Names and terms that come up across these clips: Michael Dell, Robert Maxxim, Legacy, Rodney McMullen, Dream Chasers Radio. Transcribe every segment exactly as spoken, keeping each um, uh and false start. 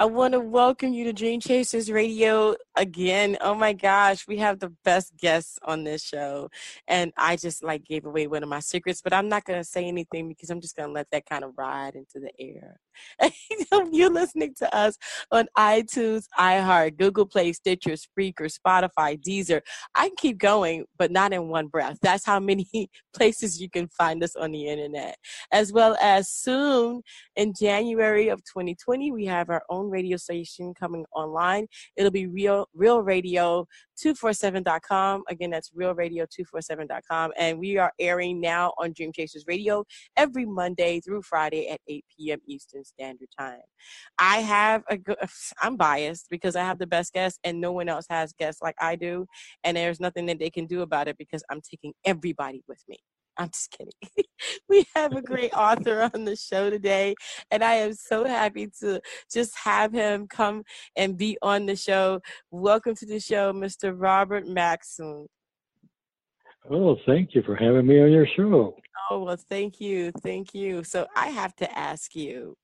I want to welcome you to Dream Chasers Radio again. Oh my gosh, we have the best guests on this show. And I just like gave away one of my secrets, but I'm not going to say anything because I'm just going to let that kind of ride into the air. You're listening to us on iTunes, iHeart, Google Play, Stitcher, Spreaker, Spotify, Deezer. I can keep going, but not in one breath. That's how many places you can find us on the internet. As well as soon in January of twenty twenty, we have our own radio station coming online. It'll be Real Real Radio two forty-seven dot com. Again, that's Real Radio two forty-seven dot com. And we are airing now on Dream Chasers Radio every Monday through Friday at eight p.m. Eastern Standard Time. I have a good, I'm biased because I have the best guests and no one else has guests like I do. And there's nothing that they can do about it because I'm taking everybody with me. I'm just kidding. We have a great author on the show today, and I am so happy to just have him come and be on the show. Welcome to the show, Mister Robert Maxxim. Oh, thank you for having me on your show. Oh, well, thank you. Thank you. So I have to ask you,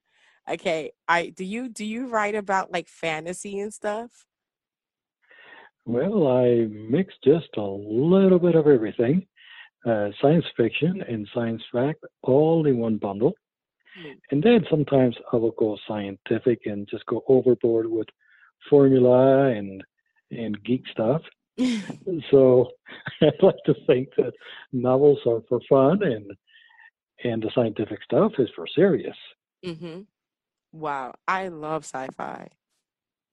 okay, I do you do you write about like fantasy and stuff? Well, I mix just a little bit of everything. Uh, science fiction and science fact, all in one bundle. Mm. And then sometimes I will go scientific and just go overboard with formula and and geek stuff. So I like to think that novels are for fun and and the scientific stuff is for serious. Mm-hmm. Wow, I love sci-fi.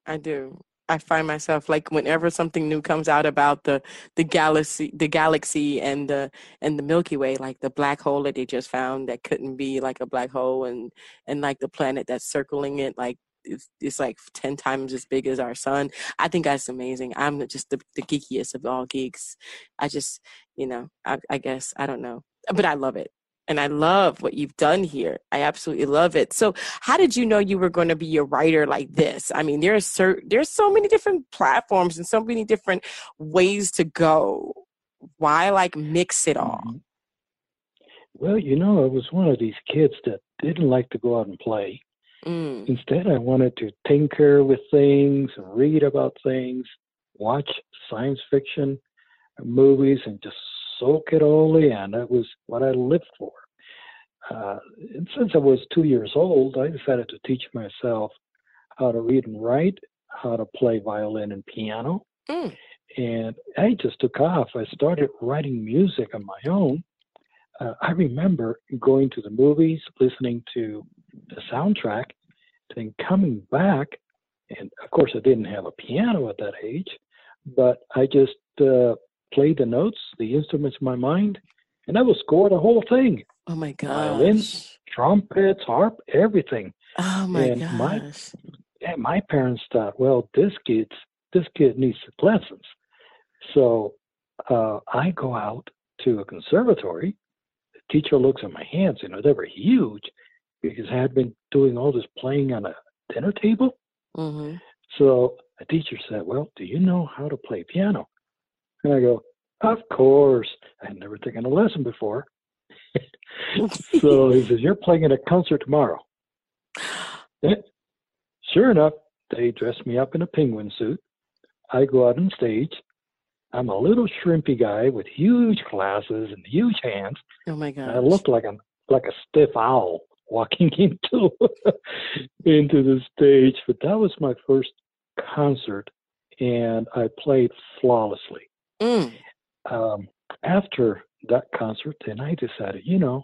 I do. I find myself like whenever something new comes out about the, the galaxy, the galaxy and the, and the Milky Way, like the black hole that they just found that couldn't be like a black hole and, and like the planet that's circling it, like it's, it's like ten times as big as our sun. I think that's amazing. I'm just the, the geekiest of all geeks. I just, you know, I, I guess, I don't know, but I love it. And I love what you've done here. I absolutely love it. So how did you know you were going to be a writer like this? I mean, there are cert- there's so many different platforms and so many different ways to go. Why, like, mix it all? Well, you know, I was one of these kids that didn't like to go out and play. Mm. Instead, I wanted to tinker with things, read about things, watch science fiction movies, and just soak it all in. That was what I lived for. Uh, and since I was two years old, I decided to teach myself how to read and write, how to play violin and piano. Mm. And I just took off. I started writing music on my own. Uh, I remember going to the movies, listening to the soundtrack, then coming back. And of course, I didn't have a piano at that age, but I just uh, played the notes, the instruments in my mind, and I will score the whole thing. Oh my gosh. Violin, trumpets, harp, everything. Oh my and gosh. My, and my parents thought, well, this kid's, this kid needs lessons. So uh, I go out to a conservatory. The teacher looks at my hands, you know, they were huge because I had been doing all this playing on a dinner table. Mm-hmm. So a teacher said, well, do you know how to play piano? And I go, of course. I had never taken a lesson before. So he says, you're playing at a concert tomorrow. And sure enough, they dress me up in a penguin suit. I go out on stage. I'm a little shrimpy guy with huge glasses and huge hands. Oh, my God. I look like a, like a stiff owl walking into, into the stage. But that was my first concert, and I played flawlessly. Mm. Um, after that concert, then I decided, you know,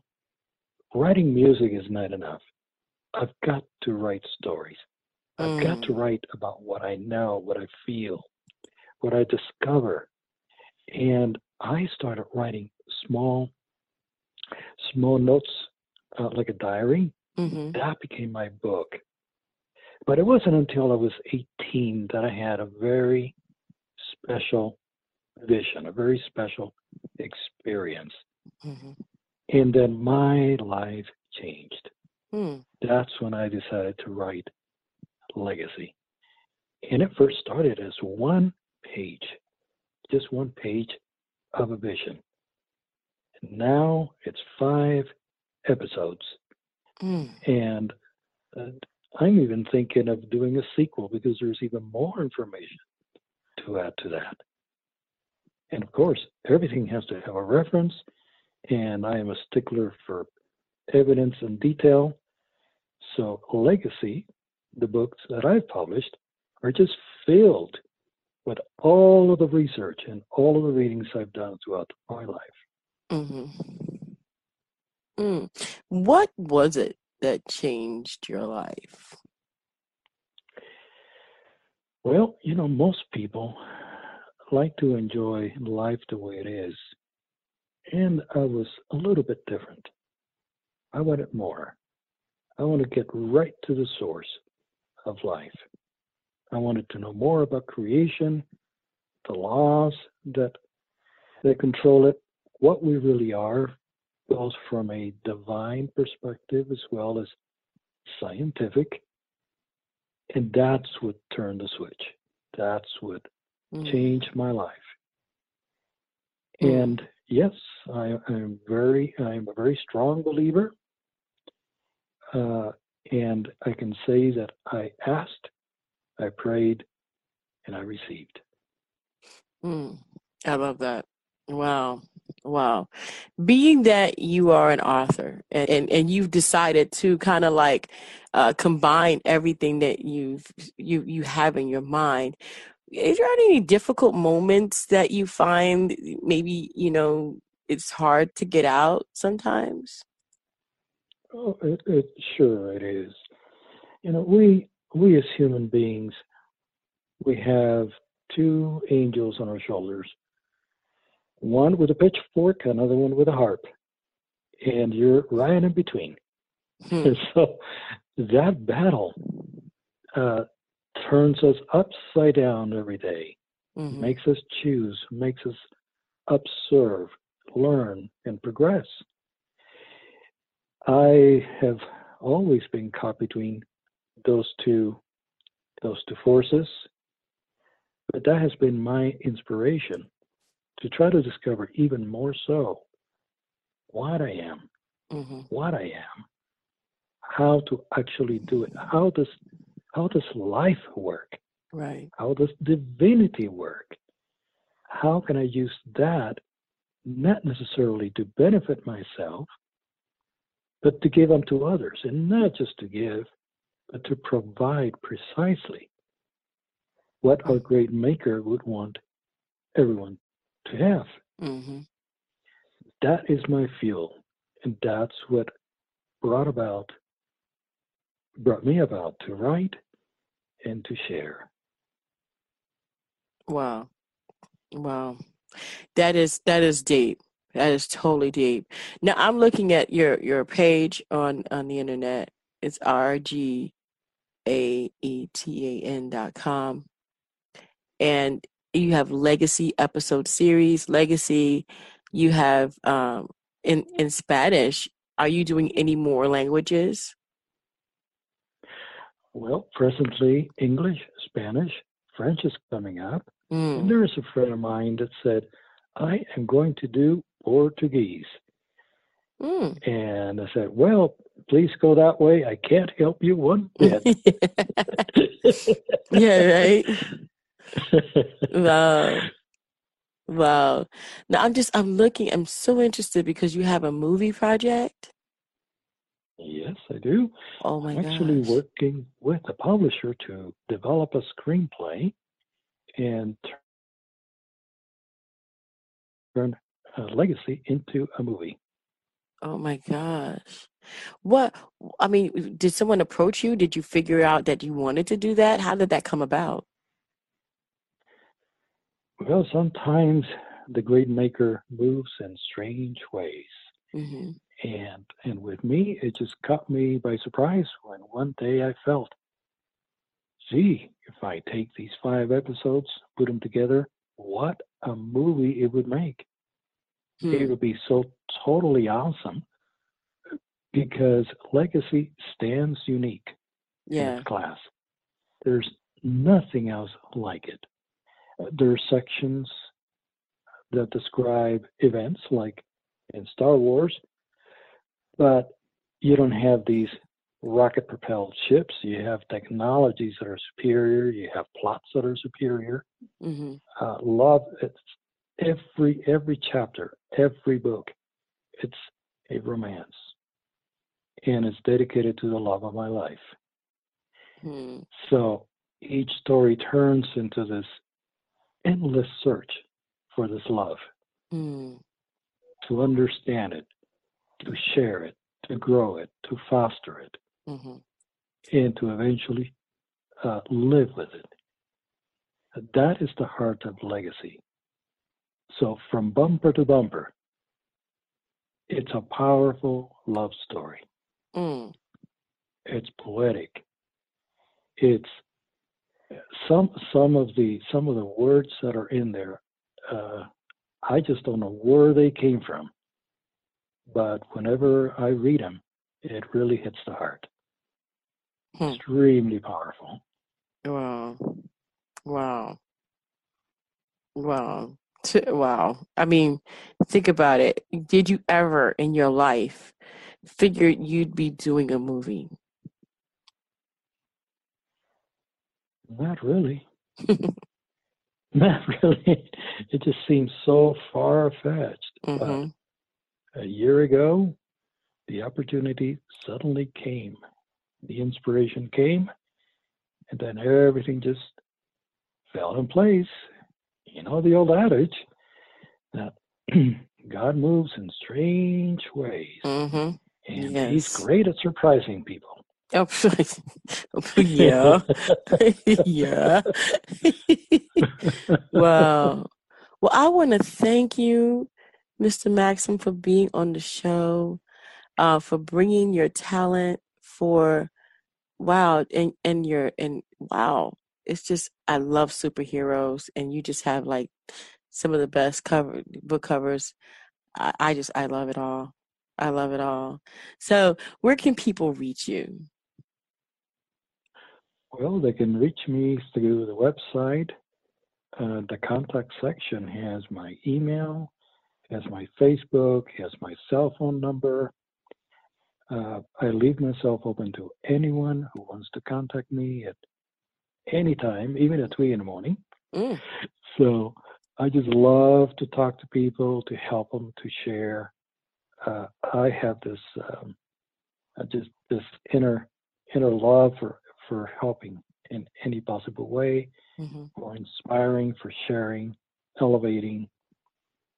writing music is not enough. I've got to write stories. I've mm. got to write about what I know, what I feel, what I discover. And I started writing small, small notes uh, like a diary. Mm-hmm. That became my book. But it wasn't until I was eighteen that I had a very special vision, a very special experience. Mm-hmm. And then my life changed. Mm. That's when I decided to write Legacy. And it first started as one page, just one page of a vision. And now it's five episodes. Mm. And uh, I'm even thinking of doing a sequel because there's even more information to add to that. And of course, everything has to have a reference. And I am a stickler for evidence and detail. So Legacy, the books that I've published, are just filled with all of the research and all of the readings I've done throughout my life. Mm-hmm. Mm. What was it that changed your life? Well, you know, most people like to enjoy life the way it is. And I was a little bit different. I wanted more. I want to get right to the source of life. I wanted to know more about creation, the laws that that control it, what we really are, both from a divine perspective as well as scientific. And that's what turned the switch. That's what mm. changed my life. Mm. And yes, I am very, I'm a very strong believer. Uh, and I can say that I asked, I prayed, and I received. Mm, I love that. Wow. Wow. Being that you are an author and, and, and you've decided to kind of like uh, combine everything that you've, you, you have in your mind, is there any difficult moments that you find maybe, you know, it's hard to get out sometimes? Oh, it, it sure it is. You know, we we as human beings, we have two angels on our shoulders, one with a pitchfork, another one with a harp, and you're right in between. Hmm. And so that battle uh, turns us upside down every day, mm-hmm. makes us choose, makes us observe, learn, and progress. I have always been caught between those two, those two forces, but that has been my inspiration to try to discover even more so what I am, mm-hmm. what I am, how to actually do it, how does How does life work? Right. How does divinity work? How can I use that, not necessarily to benefit myself, but to give unto others, and not just to give, but to provide precisely what our great maker would want everyone to have. Mm-hmm. That is my fuel, and that's what brought about brought me about to write and to share. Wow. Wow. That is, that is deep. That is totally deep. Now I'm looking at your, your page on, on the internet. It's R G A E T A N dot com. And you have Legacy episode series, Legacy. You have, um, in, in Spanish, are you doing any more languages? Well, presently, English, Spanish, French is coming up. Mm. And there is a friend of mine that said, I am going to do Portuguese. Mm. And I said, well, please go that way. I can't help you one bit. Yeah, right? Wow. Wow. Now, I'm just, I'm looking, I'm so interested because you have a movie project. Yes, I do. Oh my gosh. I'm actually working with a publisher to develop a screenplay and turn a Legacy into a movie. Oh my gosh. What, I mean, did someone approach you? Did you figure out that you wanted to do that? How did that come about? Well, sometimes the great maker moves in strange ways. Mm-hmm. And and with me, it just caught me by surprise when one day I felt, gee, if I take these five episodes, put them together, what a movie it would make. Hmm. It would be so totally awesome because Legacy stands unique yeah. in its class. There's nothing else like it. There are sections that describe events like in Star Wars, but you don't have these rocket-propelled ships. You have technologies that are superior. You have plots that are superior. Mm-hmm. Uh, love, it's every every chapter, every book, it's a romance, and it's dedicated to the love of my life. Mm. So each story turns into this endless search for this love, mm. to understand it, to share it, to grow it, to foster it, mm-hmm. and to eventually uh, live with it. That is the heart of Legacy. So from bumper to bumper, it's a powerful love story. Mm. It's poetic. It's some some of the some of the words that are in there. Uh, I just don't know where they came from. But whenever I read them, it really hits the heart. Hmm. Extremely powerful. Wow. Wow. Wow. Wow. I mean, think about it. Did you ever in your life figure you'd be doing a movie? Not really. Not really. It just seems so far-fetched. Mm-hmm. But a year ago, the opportunity suddenly came. The inspiration came, and then everything just fell in place. You know the old adage that God moves in strange ways, mm-hmm. and yes. he's great at surprising people. Oh, yeah. yeah. Wow. Well, I want to thank you, Mister Maxxim, for being on the show, uh, for bringing your talent, for wow, and and your and wow, it's just I love superheroes, and you just have like some of the best cover book covers. I, I just I love it all. I love it all. So, where can people reach you? Well, they can reach me through the website. Uh, the contact section has my email, has my Facebook, has my cell phone number. Uh, I leave myself open to anyone who wants to contact me at any time, even at three in the morning. Mm. So I just love to talk to people, to help them, to share. Uh, I have this um, just this inner inner love for, for helping in any possible way, mm-hmm. for inspiring, for sharing, elevating.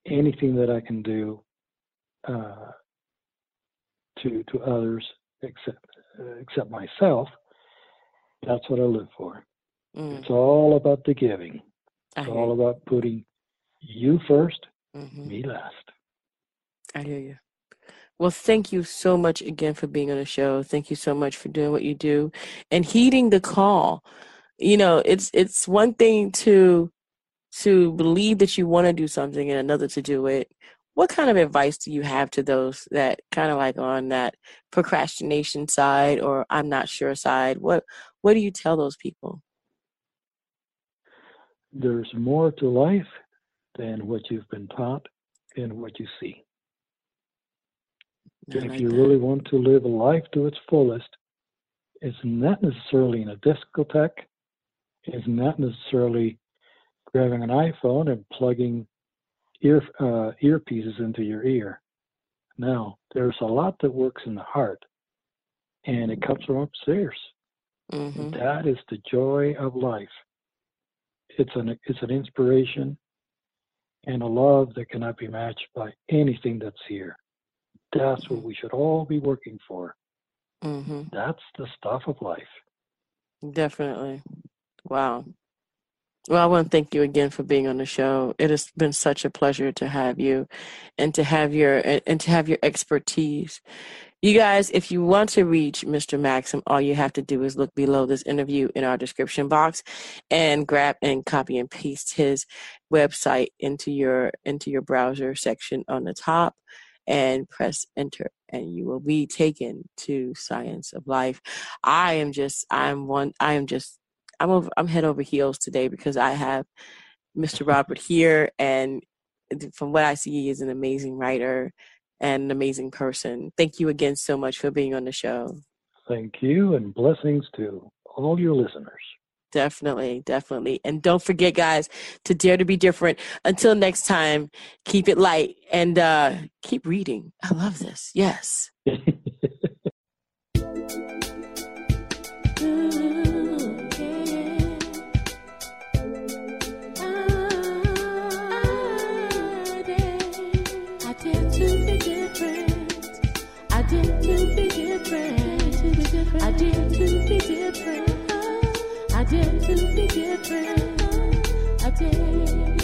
Anything that I can do uh, to to others except uh, except myself, that's what I live for. Mm. It's all about the giving. It's I all about putting you first, mm-hmm. me last. I hear you. Well, thank you so much again for being on the show. Thank you so much for doing what you do and heeding the call. You know, it's it's one thing to. to believe that you want to do something and another to do it. What kind of advice do you have to those that kind of like on that procrastination side or I'm not sure side? What, what do you tell those people? There's more to life than what you've been taught and what you see. I and like if you that. really want to live a life to its fullest, it's not necessarily in a discotheque. It's not necessarily grabbing an iPhone and plugging ear uh, earpieces into your ear. Now, there's a lot that works in the heart, and it comes from upstairs. Mm-hmm. That is the joy of life. It's an it's an inspiration and a love that cannot be matched by anything that's here. That's what we should all be working for. Mm-hmm. That's the stuff of life. Definitely. Wow. Well, I want to thank you again for being on the show. It has been such a pleasure to have you and to have your and to have your expertise. You guys, if you want to reach Mister Maxxim, all you have to do is look below this interview in our description box and grab and copy and paste his website into your into your browser section on the top and press enter, and you will be taken to Science of Life. I am just I'm one I am just I'm over, I'm head over heels today because I have Mister Robert here, and from what I see, he is an amazing writer and an amazing person. Thank you again so much for being on the show. Thank you, and blessings to all your listeners. Definitely, definitely. And don't forget, guys, to dare to be different. Until next time, keep it light and uh, keep reading. I love this. Yes. I dare to be different. I dare to be different. I dare.